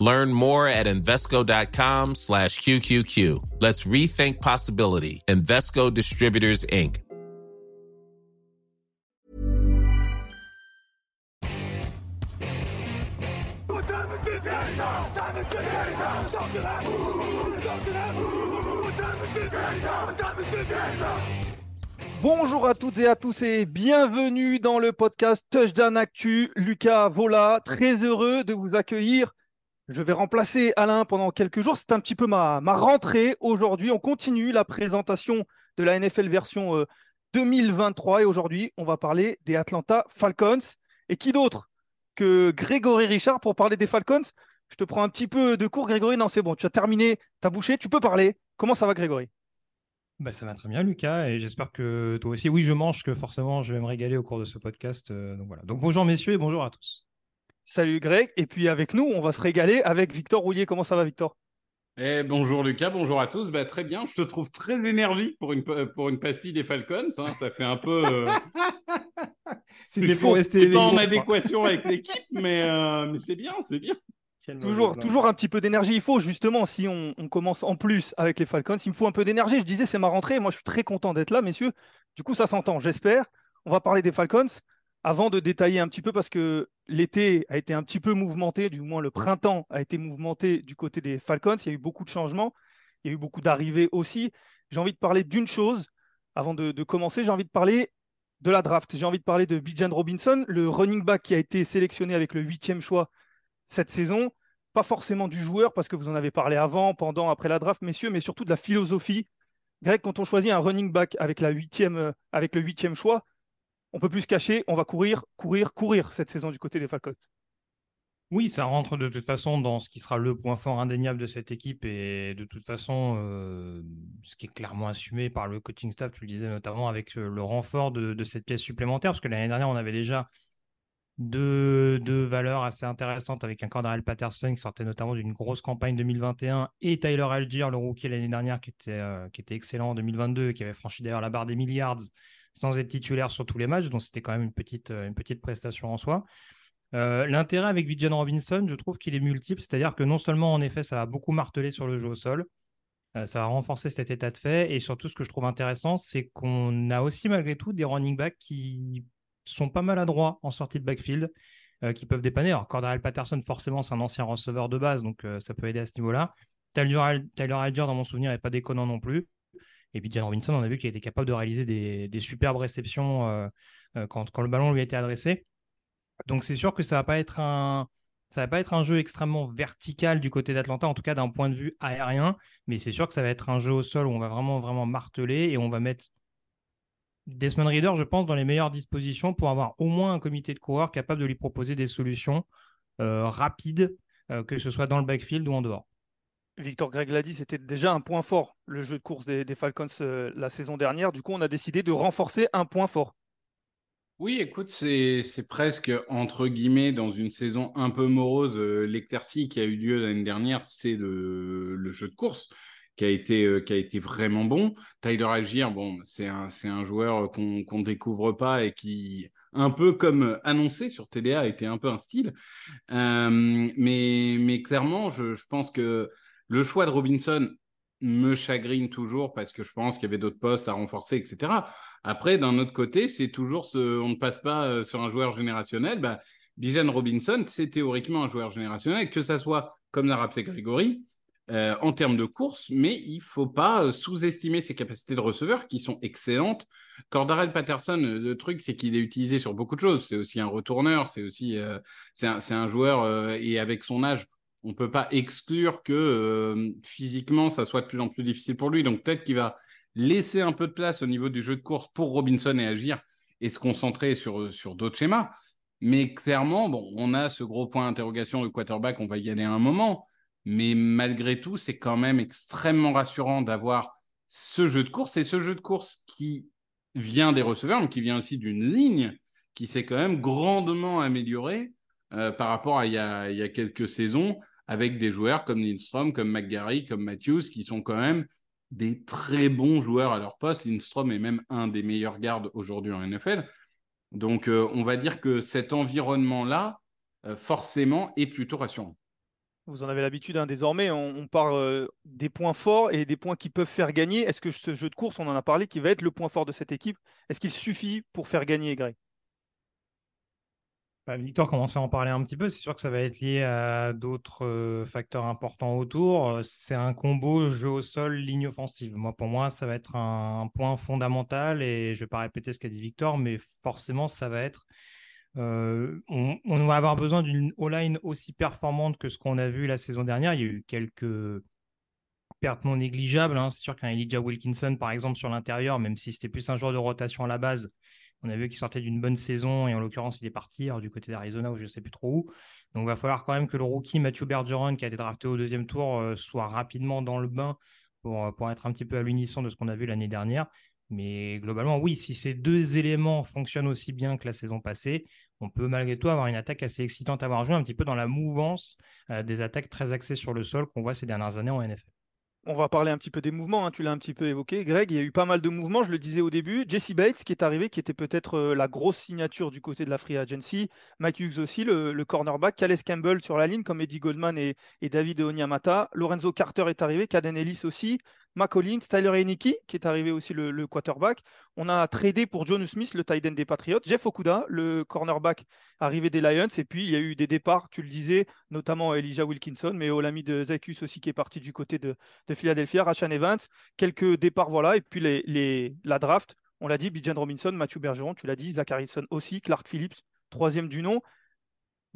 Learn more at Invesco.com/QQQ. Let's rethink possibility. Invesco Distributors, Inc. Bonjour à toutes et à tous et bienvenue dans le podcast Touchdown Actu. Lucas Vola, très heureux de vous accueillir. Je vais remplacer Alain pendant quelques jours. C'est un petit peu ma rentrée aujourd'hui. On continue la présentation de la NFL version 2023. Et aujourd'hui, on va parler des Atlanta Falcons. Et qui d'autre que Grégory Richard pour parler des Falcons? Je te prends un petit peu de cours, Grégory. Non, c'est bon, tu as terminé ta bouchée. Tu peux parler. Comment ça va, Grégory? Ça va très bien, Lucas, et j'espère que toi aussi. Oui, je mange, que forcément, je vais me régaler au cours de ce podcast. Donc voilà. Donc bonjour, messieurs, et bonjour à tous. Salut, Greg. Et puis avec nous, on va se régaler avec Victor Roulier. Comment ça va, Victor? Bonjour, Lucas. Bonjour à tous. Très bien. Je te trouve très énervé pour une pastille des Falcons. Hein. Ça fait un peu... C'est pas en adéquation avec l'équipe, mais c'est bien. Toujours un petit peu d'énergie, il faut justement, si on commence en plus avec les Falcons, il me faut un peu d'énergie. Je disais, c'est ma rentrée, moi je suis très content d'être là, messieurs. Du coup, ça s'entend, j'espère. On va parler des Falcons avant de détailler un petit peu, parce que l'été a été un petit peu mouvementé, du moins le printemps a été mouvementé du côté des Falcons. Il y a eu beaucoup de changements, il y a eu beaucoup d'arrivées aussi. J'ai envie de parler d'une chose avant de commencer, j'ai envie de parler de la draft. J'ai envie de parler de Bijan Robinson, le running back qui a été sélectionné avec le 8e choix cette saison. Pas forcément du joueur, parce que vous en avez parlé avant, pendant, après la draft, messieurs, mais surtout de la philosophie. Greg, quand on choisit un running back avec le 8e choix, on peut plus se cacher, on va courir cette saison du côté des Falcons. Oui, ça rentre de toute façon dans ce qui sera le point fort indéniable de cette équipe, et de toute façon, ce qui est clairement assumé par le coaching staff, tu le disais notamment avec le renfort de cette pièce supplémentaire, parce que l'année dernière, on avait déjà deux valeurs assez intéressantes avec un Cordarrelle Patterson qui sortait notamment d'une grosse campagne 2021 et Tyler Allgeier, le rookie l'année dernière, qui était excellent en 2022 et qui avait franchi d'ailleurs la barre des milliards sans être titulaire sur tous les matchs, donc c'était quand même une petite prestation en soi. L'intérêt avec Bijan Robinson, je trouve qu'il est multiple, c'est-à-dire que non seulement en effet ça va beaucoup marteler sur le jeu au sol, ça va renforcer cet état de fait, et surtout ce que je trouve intéressant, c'est qu'on a aussi malgré tout des running backs qui sont pas maladroits en sortie de backfield, qui peuvent dépanner. Alors, Cordarrelle Patterson, forcément, c'est un ancien receveur de base, donc ça peut aider à ce niveau-là. Tyler Allgeier, dans mon souvenir, n'est pas déconnant non plus. Et puis, Bijan Robinson, on a vu qu'il était capable de réaliser des superbes réceptions quand le ballon lui a été adressé. Donc, c'est sûr que ça ne va pas être un jeu extrêmement vertical du côté d'Atlanta, en tout cas d'un point de vue aérien, mais c'est sûr que ça va être un jeu au sol où on va vraiment, vraiment marteler, et on va mettre Desmond Ridder, je pense, dans les meilleures dispositions pour avoir au moins un comité de coureurs capable de lui proposer des solutions rapides, que ce soit dans le backfield ou en dehors. Victor, Greg l'a dit, c'était déjà un point fort, le jeu de course des Falcons la saison dernière. Du coup, on a décidé de renforcer un point fort. Oui, écoute, c'est presque, entre guillemets, dans une saison un peu morose, l'exercice qui a eu lieu l'année dernière, c'est le jeu de course qui a été vraiment bon. Tyler Allgeier, c'est un joueur qu'on découvre pas et qui, un peu comme annoncé sur TDA, était un peu un style. Mais clairement, je pense que le choix de Robinson me chagrine toujours parce que je pense qu'il y avait d'autres postes à renforcer, etc. Après, d'un autre côté, c'est toujours on ne passe pas sur un joueur générationnel. Bijan Robinson, c'est théoriquement un joueur générationnel, que ça soit, comme l'a rappelé Grégory, en termes de course, mais il ne faut pas sous-estimer ses capacités de receveur qui sont excellentes. Cordarrelle Patterson, le truc, c'est qu'il est utilisé sur beaucoup de choses. C'est aussi un retourneur, c'est aussi c'est un joueur, et avec son âge, on ne peut pas exclure que physiquement, ça soit de plus en plus difficile pour lui. Donc peut-être qu'il va laisser un peu de place au niveau du jeu de course pour Robinson et Allgeier et se concentrer sur d'autres schémas. Mais clairement, bon, on a ce gros point d'interrogation du quarterback, on va y aller à un moment. Mais malgré tout, c'est quand même extrêmement rassurant d'avoir ce jeu de course. Et ce jeu de course qui vient des receveurs, mais qui vient aussi d'une ligne qui s'est quand même grandement améliorée par rapport à il y a quelques saisons, avec des joueurs comme Lindstrom, comme McGarry, comme Matthews, qui sont quand même des très bons joueurs à leur poste. Lindstrom est même un des meilleurs gardes aujourd'hui en NFL. Donc, on va dire que cet environnement-là, forcément, est plutôt rassurant. Vous en avez l'habitude, hein, désormais, on parle des points forts et des points qui peuvent faire gagner. Est-ce que ce jeu de course, on en a parlé, qui va être le point fort de cette équipe, est-ce qu'il suffit pour faire gagner, Greg? Victor commençait à en parler un petit peu. C'est sûr que ça va être lié à d'autres facteurs importants autour. C'est un combo jeu au sol, ligne offensive. Pour moi, ça va être un point fondamental, et je ne vais pas répéter ce qu'a dit Victor, mais forcément, ça va être... on va avoir besoin d'une O-line aussi performante que ce qu'on a vu la saison dernière. Il y a eu quelques pertes non négligeables, hein. C'est sûr qu'un Elijah Wilkinson, par exemple, sur l'intérieur, même si c'était plus un joueur de rotation à la base, on a vu qu'il sortait d'une bonne saison, et en l'occurrence, il est parti du côté d'Arizona ou je ne sais plus trop où. Donc, il va falloir quand même que le rookie Matthew Bergeron, qui a été drafté au 2e tour, soit rapidement dans le bain pour être un petit peu à l'unisson de ce qu'on a vu l'année dernière. Mais globalement, oui, si ces deux éléments fonctionnent aussi bien que la saison passée, on peut malgré tout avoir une attaque assez excitante à avoir joué, un petit peu dans la mouvance des attaques très axées sur le sol qu'on voit ces dernières années en NFL. On va parler un petit peu des mouvements, hein. Tu l'as un petit peu évoqué, Greg, il y a eu pas mal de mouvements, je le disais au début. Jesse Bates qui est arrivé, qui était peut-être la grosse signature du côté de la Free Agency. Mike Hughes aussi, le cornerback. Calais Campbell sur la ligne, comme Eddie Goldman et David Onyamata. Lorenzo Carter est arrivé, Kaden Ellis aussi. McCollins, Tyler Henicki qui est arrivé aussi, le quarterback. On a tradé pour Jonnu Smith, le tight end des Patriots. Jeff Okuda, le cornerback arrivé des Lions. Et puis, il y a eu des départs, tu le disais, notamment Elijah Wilkinson, mais Olami de Zekus aussi qui est parti du côté de Philadelphia. Rashan Evans, quelques départs, voilà. Et puis, la draft, on l'a dit, Bijan Robinson, Matthew Bergeron, tu l'as dit, Zach Harrison aussi, Clark Phillips, troisième du nom.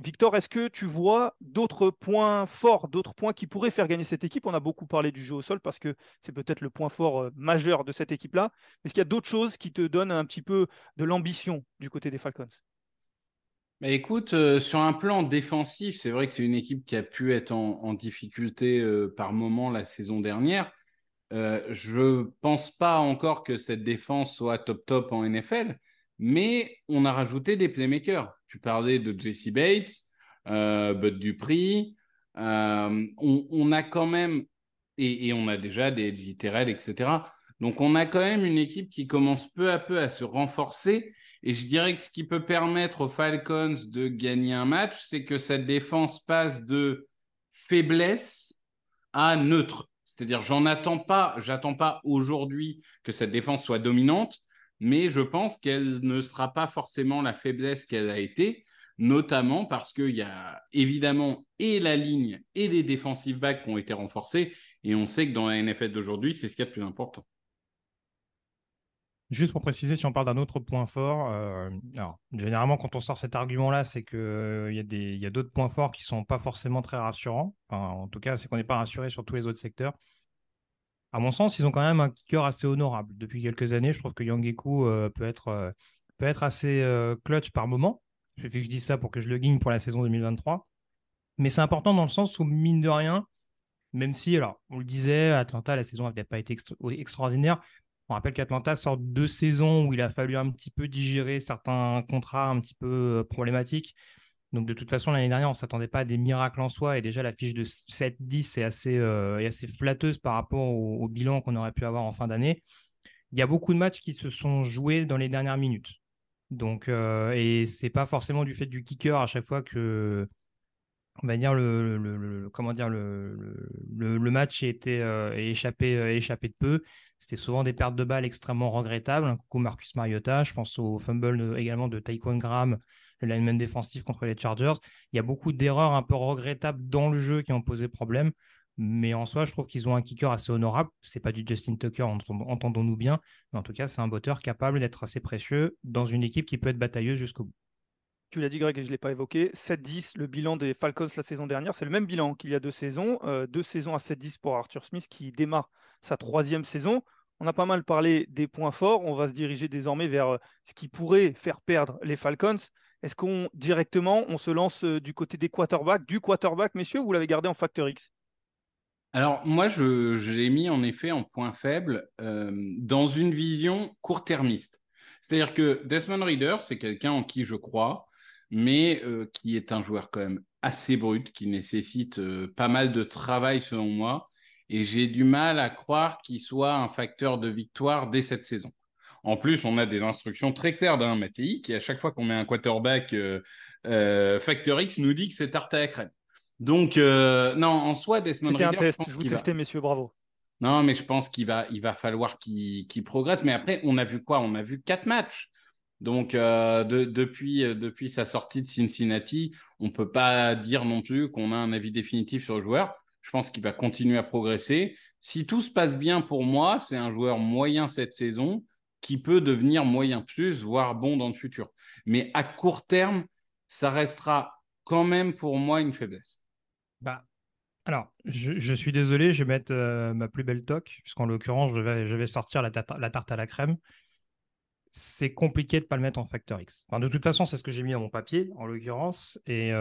Victor, est-ce que tu vois d'autres points forts, d'autres points qui pourraient faire gagner cette équipe ? On a beaucoup parlé du jeu au sol parce que c'est peut-être le point fort majeur de cette équipe-là. Est-ce qu'il y a d'autres choses qui te donnent un petit peu de l'ambition du côté des Falcons ? Écoute, sur un plan défensif, c'est vrai que c'est une équipe qui a pu être en difficulté par moment la saison dernière. Je ne pense pas encore que cette défense soit top en NFL, mais on a rajouté des playmakers. Tu parlais de Jesse Bates, Bud Dupree. On a quand même, et on a déjà des JTRL, etc. Donc, on a quand même une équipe qui commence peu à peu à se renforcer. Et je dirais que ce qui peut permettre aux Falcons de gagner un match, c'est que cette défense passe de faiblesse à neutre. C'est-à-dire, j'attends pas aujourd'hui que cette défense soit dominante, mais je pense qu'elle ne sera pas forcément la faiblesse qu'elle a été, notamment parce qu'il y a évidemment et la ligne et les defensive backs qui ont été renforcés, et on sait que dans la NFL d'aujourd'hui, c'est ce qu'il y a de plus important. Juste pour préciser, si on parle d'un autre point fort, alors, généralement quand on sort cet argument-là, c'est qu'il y a d'autres points forts qui ne sont pas forcément très rassurants, enfin, en tout cas c'est qu'on n'est pas rassuré sur tous les autres secteurs. À mon sens, ils ont quand même un kicker assez honorable. Depuis quelques années, je trouve que Yangeku peut être assez clutch par moment. Il suffit que je dise ça pour que je le guigne pour la saison 2023. Mais c'est important dans le sens où, mine de rien, même si, alors, on le disait, Atlanta, la saison n'a pas été extraordinaire. On rappelle qu'Atlanta sort de deux saisons où il a fallu un petit peu digérer certains contrats un petit peu problématiques. Donc, de toute façon, l'année dernière, on ne s'attendait pas à des miracles en soi. Et déjà, la fiche de 7-10 est assez flatteuse par rapport au bilan qu'on aurait pu avoir en fin d'année. Il y a beaucoup de matchs qui se sont joués dans les dernières minutes. Donc, et ce n'est pas forcément du fait du kicker à chaque fois que le match est échappé de peu. C'était souvent des pertes de balles extrêmement regrettables. Un coucou Marcus Mariota, je pense au fumble également de Tyquan Graham, le lineman défensif contre les Chargers. Il y a beaucoup d'erreurs un peu regrettables dans le jeu qui ont posé problème. Mais en soi, je trouve qu'ils ont un kicker assez honorable. Ce n'est pas du Justin Tucker, entendons-nous bien. Mais en tout cas, c'est un botteur capable d'être assez précieux dans une équipe qui peut être batailleuse jusqu'au bout. Tu l'as dit, Greg, et je ne l'ai pas évoqué. 7-10, le bilan des Falcons la saison dernière. C'est le même bilan qu'il y a deux saisons à 7-10 pour Arthur Smith qui démarre sa troisième saison. On a pas mal parlé des points forts. On va se diriger désormais vers ce qui pourrait faire perdre les Falcons. Est-ce qu'on directement, on se lance du côté des quarterbacks, messieurs, vous l'avez gardé en Factor X? Alors moi, je l'ai mis en effet en point faible dans une vision court-termiste. C'est-à-dire que Desmond Ridder, c'est quelqu'un en qui je crois, mais qui est un joueur quand même assez brut, qui nécessite pas mal de travail selon moi, et j'ai du mal à croire qu'il soit un facteur de victoire dès cette saison. En plus, on a des instructions très claires d'un Mattei qui, à chaque fois qu'on met un quarterback Factor X, nous dit que c'est tarte à la crème. Donc, non, en soi, Desmond Ridder... C'était un test, je vous testais, messieurs, bravo. Non, mais je pense qu'il va falloir qu'il progresse. Mais après, on a vu quoi ? On a vu 4 matchs. Donc, depuis sa sortie de Cincinnati, on ne peut pas dire non plus qu'on a un avis définitif sur le joueur. Je pense qu'il va continuer à progresser. Si tout se passe bien pour moi, c'est un joueur moyen cette saison qui peut devenir moyen plus, voire bon dans le futur. Mais à court terme, ça restera quand même pour moi une faiblesse. Bah, alors, je suis désolé, je vais mettre ma plus belle toque, puisqu'en l'occurrence, je vais sortir la tarte à la crème. C'est compliqué de ne pas le mettre en Factor X. Enfin, de toute façon, c'est ce que j'ai mis dans mon papier, en l'occurrence, et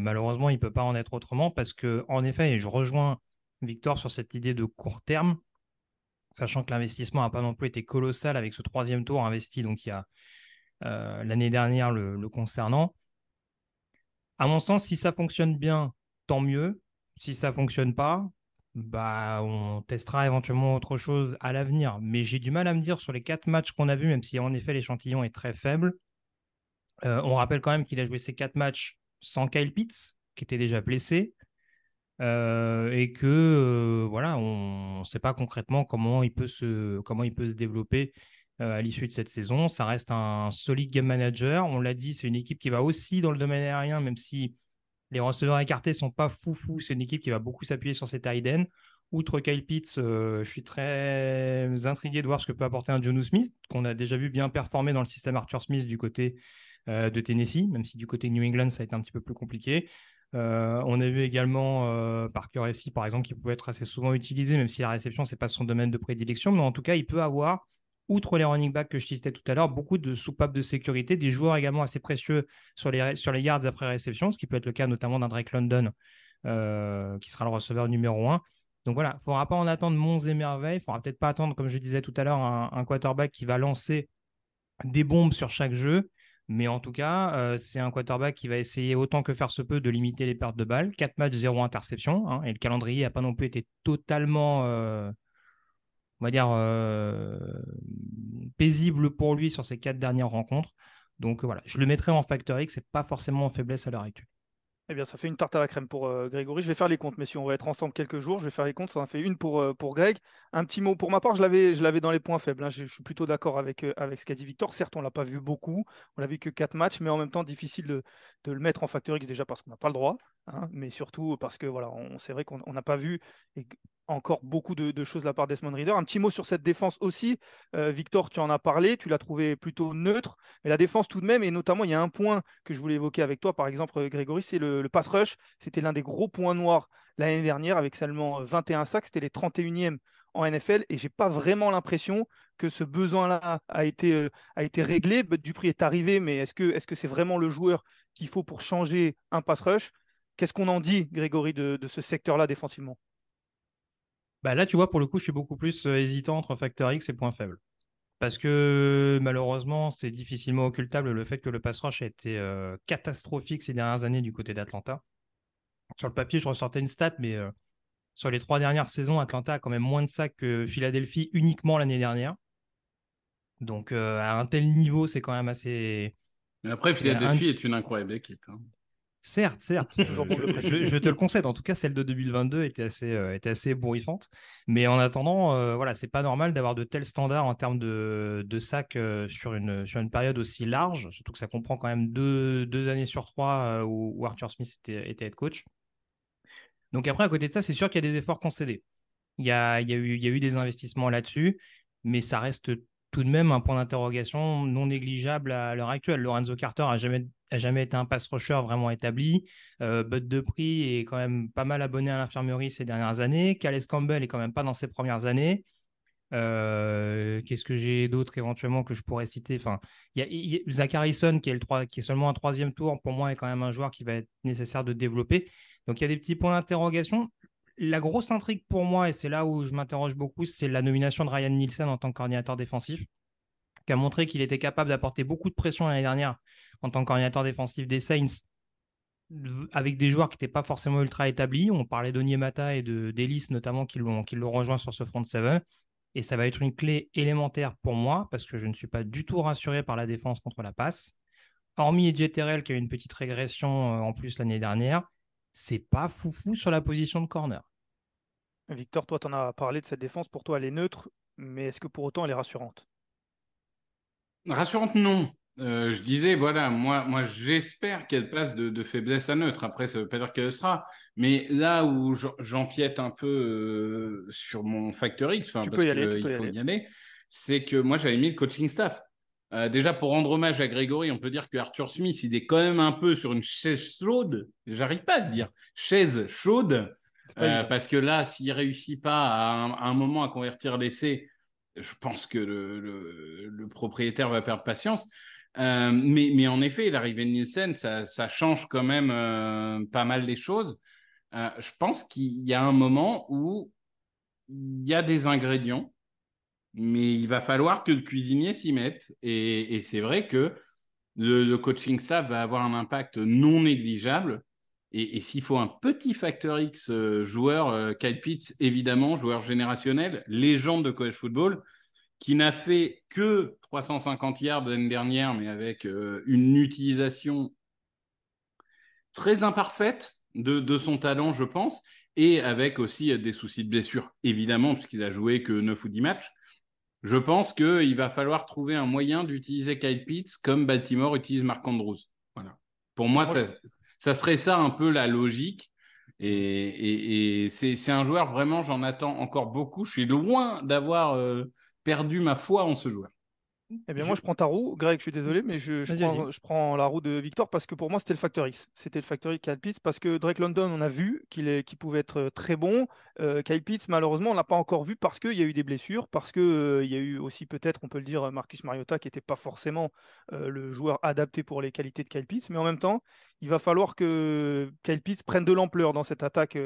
malheureusement, il ne peut pas en être autrement, parce que, en effet, et je rejoins Victor sur cette idée de court terme, sachant que l'investissement n'a pas non plus été colossal avec ce 3e tour investi, donc il y a l'année dernière le concernant. À mon sens, si ça fonctionne bien, tant mieux. Si ça ne fonctionne pas, bah, on testera éventuellement autre chose à l'avenir. Mais j'ai du mal à me dire sur les 4 matchs qu'on a vus, même si en effet l'échantillon est très faible. On rappelle quand même qu'il a joué ses 4 matchs sans Kyle Pitts, qui était déjà blessé. Et que voilà, on ne sait pas concrètement comment il peut se développer à l'issue de cette saison. Ça reste un solide game manager. On l'a dit, c'est une équipe qui va aussi dans le domaine aérien, même si les receveurs écartés ne sont pas foufou. C'est une équipe qui va beaucoup s'appuyer sur ses tight ends. Outre Kyle Pitts, je suis très intrigué de voir ce que peut apporter un Jonnu Smith, qu'on a déjà vu bien performer dans le système Arthur Smith du côté de Tennessee, même si du côté New England, ça a été un petit peu plus compliqué. On a vu également Parker Essie, par exemple, qui pouvait être assez souvent utilisé, même si la réception, ce n'est pas son domaine de prédilection. Mais en tout cas, il peut avoir, outre les running backs que je citais tout à l'heure, beaucoup de soupapes de sécurité, des joueurs également assez précieux sur les yards après réception, ce qui peut être le cas notamment d'un Drake London, qui sera le receveur numéro 1. Donc voilà, il ne faudra pas en attendre monts et merveilles. Il ne faudra peut-être pas attendre, comme je disais tout à l'heure, un quarterback qui va lancer des bombes sur chaque jeu. Mais en tout cas, c'est un quarterback qui va essayer autant que faire se peut de limiter les pertes de balles. 4 matchs, 0 interception. Hein, et le calendrier n'a pas non plus été totalement, on va dire, paisible pour lui sur ces 4 dernières rencontres. Donc voilà, je le mettrai en Factor X. Ce n'est pas forcément en faiblesse à l'heure actuelle. Eh bien, ça fait une tarte à la crème pour Grégory. Je vais faire les comptes, messieurs. On va être ensemble quelques jours. Je vais faire les comptes. Ça en fait une pour Greg. Un petit mot. Pour ma part, je l'avais dans les points faibles. Hein. Je suis plutôt d'accord avec ce qu'a dit Victor. Certes, on ne l'a pas vu beaucoup. On l'a vu que 4 matchs, mais en même temps, difficile de le mettre en Factor X déjà parce qu'on n'a pas le droit, hein, mais surtout parce que voilà, c'est vrai qu'on n'a pas vu encore beaucoup de choses de la part d'Esmond Ridder. Un petit mot sur cette défense aussi. Victor, tu en as parlé. Tu l'as trouvé plutôt neutre. Mais la défense tout de même, et notamment, il y a un point que je voulais évoquer avec toi, par exemple, Grégory, c'est le pass rush. C'était l'un des gros points noirs l'année dernière avec seulement 21 sacs. C'était les 31e en NFL et j'ai pas vraiment l'impression que ce besoin-là a été réglé. Bud Dupree est arrivé, mais est-ce que c'est vraiment le joueur qu'il faut pour changer un pass rush? Qu'est-ce qu'on en dit, Grégory, de ce secteur-là défensivement? Bah là, tu vois, pour le coup, je suis beaucoup plus hésitant entre Factor X et point faible. Parce que malheureusement, c'est difficilement occultable le fait que le pass rush a été catastrophique ces dernières années du côté d'Atlanta. Sur le papier, je ressortais une stat, mais sur les 3 dernières saisons, Atlanta a quand même moins de sacs que Philadelphie uniquement l'année dernière. Donc à un tel niveau, c'est quand même assez... Mais après, Philadelphie est une incroyable équipe. Hein. Certes, toujours pour le préciser. Je te le concède. En tout cas, celle de 2022 était assez ébouriffante. Mais en attendant, voilà, c'est pas normal d'avoir de tels standards en termes de sacs sur une période aussi large, surtout que ça comprend quand même deux années sur 3 où Arthur Smith était head coach. Donc après, à côté de ça, c'est sûr qu'il y a des efforts concédés. Il y a eu des investissements là-dessus, mais ça reste tout de même un point d'interrogation non négligeable à l'heure actuelle. Lorenzo Carter n'a jamais été un pass rusher vraiment établi. Bud Dupree est quand même pas mal abonné à l'infirmerie ces dernières années. Calais Campbell est quand même pas dans ses premières années. Qu'est-ce que j'ai d'autre éventuellement que je pourrais citer? Enfin, il y a Zach Harrison qui est seulement un troisième tour, pour moi, est quand même un joueur qui va être nécessaire de développer. Donc il y a des petits points d'interrogation. La grosse intrigue pour moi, et c'est là où je m'interroge beaucoup, c'est la nomination de Ryan Nielsen en tant que coordinateur défensif, qui a montré qu'il était capable d'apporter beaucoup de pression l'année dernière en tant que coordinateur défensif des Saints, avec des joueurs qui n'étaient pas forcément ultra établis. On parlait d'Onyemata et d'Ellis notamment qui l'ont rejoint sur ce front seven. Et ça va être une clé élémentaire pour moi, parce que je ne suis pas du tout rassuré par la défense contre la passe. Hormis Edge Terrell, qui a eu une petite régression en plus l'année dernière, c'est pas foufou sur la position de corner. Victor, toi, tu en as parlé de cette défense. Pour toi, elle est neutre, mais est-ce que pour autant, elle est rassurante? Rassurante, non. Je disais, voilà, moi j'espère qu'elle passe de faiblesse à neutre. Après, ça ne veut pas dire qu'elle sera. Mais là où j'empiète un peu sur mon Factor X, parce qu'il faut y aller, c'est que moi, j'avais mis le coaching staff. Déjà, pour rendre hommage à Grégory, on peut dire que Arthur Smith, il est quand même un peu sur une chaise chaude. J'arrive pas à le dire. Chaise chaude. Parce que là, s'il ne réussit pas à un moment à convertir l'essai, je pense que le propriétaire va perdre patience. Mais en effet, l'arrivée de Nielsen, ça change quand même pas mal les choses. Je pense qu'il y a un moment où il y a des ingrédients, mais il va falloir que le cuisinier s'y mette. Et c'est vrai que le coaching staff va avoir un impact non négligeable. Et s'il faut un petit Factor X joueur, Kyle Pitts, évidemment, joueur générationnel, légende de college football, qui n'a fait que 350 yards l'année dernière, mais avec une utilisation très imparfaite de son talent, je pense, et avec aussi des soucis de blessure, évidemment, puisqu'il n'a joué que 9 ou 10 matchs. Je pense qu'il va falloir trouver un moyen d'utiliser Kyle Pitts comme Baltimore utilise Mark Andrews. Voilà. Pour moi, ça serait ça un peu la logique. Et c'est un joueur, vraiment, j'en attends encore beaucoup. Je suis loin d'avoir perdu ma foi en ce joueur. Eh bien, moi, je prends ta roue. Greg, je suis désolé, mais je prends la roue de Victor, parce que pour moi, c'était le Factor X. C'était le Factor X Kyle Pitts, parce que Drake London, on a vu qu'il pouvait être très bon. Kyle Pitts, malheureusement, on ne l'a pas encore vu parce qu'il y a eu des blessures, parce qu'il y a eu aussi, peut-être, on peut le dire, Marcus Mariota, qui n'était pas forcément le joueur adapté pour les qualités de Kyle Pitts. Mais en même temps, il va falloir que Kyle Pitts prenne de l'ampleur dans cette attaque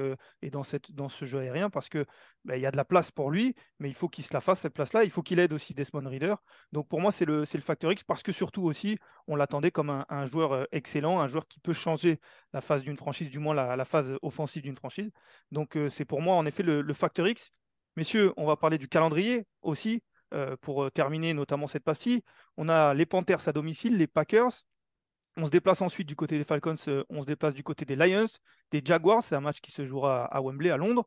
et dans ce jeu aérien, parce qu'il y a de la place pour lui, mais il faut qu'il se la fasse, cette place-là. Il faut qu'il aide aussi Desmond Ridder. Donc, pour moi, c'est le Factor X, parce que surtout aussi, on l'attendait comme un joueur excellent, un joueur qui peut changer la phase d'une franchise, du moins la phase offensive d'une franchise. Donc, c'est pour moi, en effet, le Factor X. Messieurs, on va parler du calendrier aussi, pour terminer notamment cette partie. On a les Panthers à domicile, les Packers. On se déplace ensuite du côté des Falcons, on se déplace du côté des Lions, des Jaguars. C'est un match qui se jouera à Wembley, à Londres.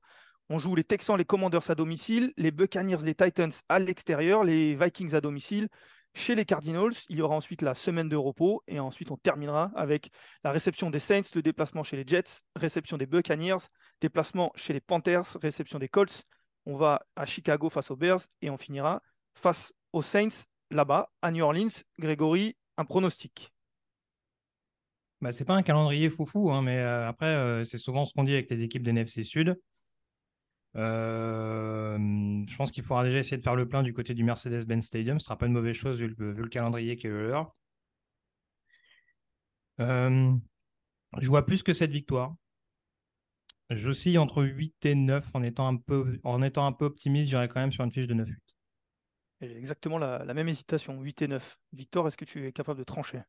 On joue les Texans, les Commanders à domicile, les Buccaneers, les Titans à l'extérieur, les Vikings à domicile, chez les Cardinals. Il y aura ensuite la semaine de repos et ensuite on terminera avec la réception des Saints, le déplacement chez les Jets, réception des Buccaneers, déplacement chez les Panthers, réception des Colts. On va à Chicago face aux Bears et on finira face aux Saints là-bas à New Orleans. Grégory, un pronostic? C'est pas un calendrier foufou, hein, mais après, c'est souvent ce qu'on dit avec les équipes des NFC Sud. Je pense qu'il faudra déjà essayer de faire le plein du côté du Mercedes-Benz Stadium. Ce ne sera pas une mauvaise chose vu le calendrier qui est l'heure. Je vois plus que 7 victoires. J'oscille entre 8 et 9 en étant un peu optimiste. J'irai quand même sur une fiche de 9-8. J'ai exactement la même hésitation, 8 et 9. Victor, est-ce que tu es capable de trancher?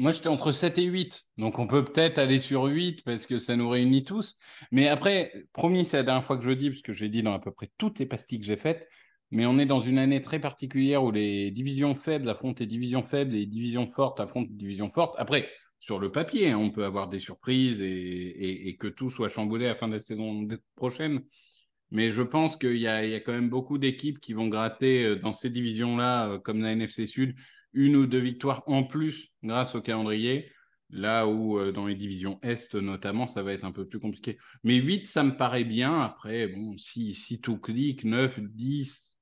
Moi, j'étais entre 7 et 8, donc on peut peut-être aller sur 8 parce que ça nous réunit tous. Mais après, promis, c'est la dernière fois que je dis, parce que j'ai dit dans à peu près toutes les pastilles que j'ai faites, mais on est dans une année très particulière où les divisions faibles affrontent les divisions faibles et les divisions fortes affrontent les divisions fortes. Après, sur le papier, on peut avoir des surprises et que tout soit chamboulé à la fin de la saison prochaine. Mais je pense qu'il y a quand même beaucoup d'équipes qui vont gratter dans ces divisions-là, comme la NFC Sud, une ou deux victoires en plus grâce au calendrier. Là où dans les divisions Est notamment, ça va être un peu plus compliqué. Mais 8, ça me paraît bien. Après, bon, si tout clique, 9, 10,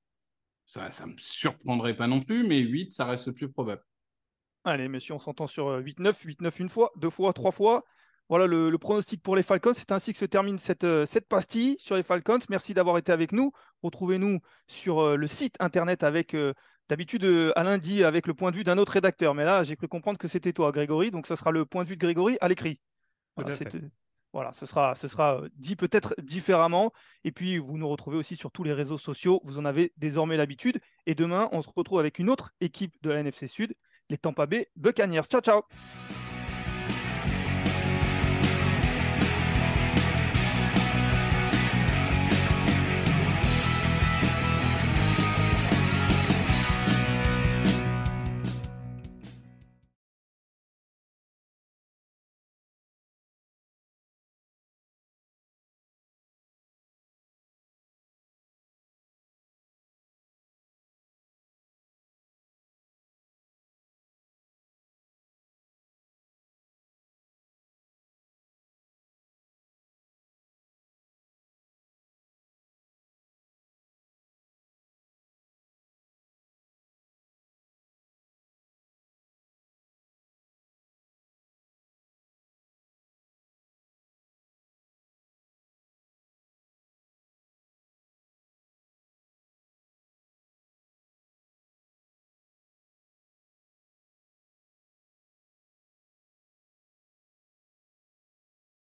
ça ne me surprendrait pas non plus, mais 8, ça reste le plus probable. Allez, messieurs, on s'entend sur 8-9, 8-9 une fois, deux fois, trois fois. Voilà le pronostic pour les Falcons. C'est ainsi que se termine cette pastille sur les Falcons. Merci d'avoir été avec nous. Retrouvez-nous sur le site internet avec... D'habitude, Alain dit avec le point de vue d'un autre rédacteur, mais là, j'ai cru comprendre que c'était toi, Grégory, donc ça sera le point de vue de Grégory à l'écrit. Voilà, ce sera dit peut-être différemment. Et puis, vous nous retrouvez aussi sur tous les réseaux sociaux, vous en avez désormais l'habitude. Et demain, on se retrouve avec une autre équipe de la NFC Sud, les Tampa Bay Buccaneers. Ciao, ciao!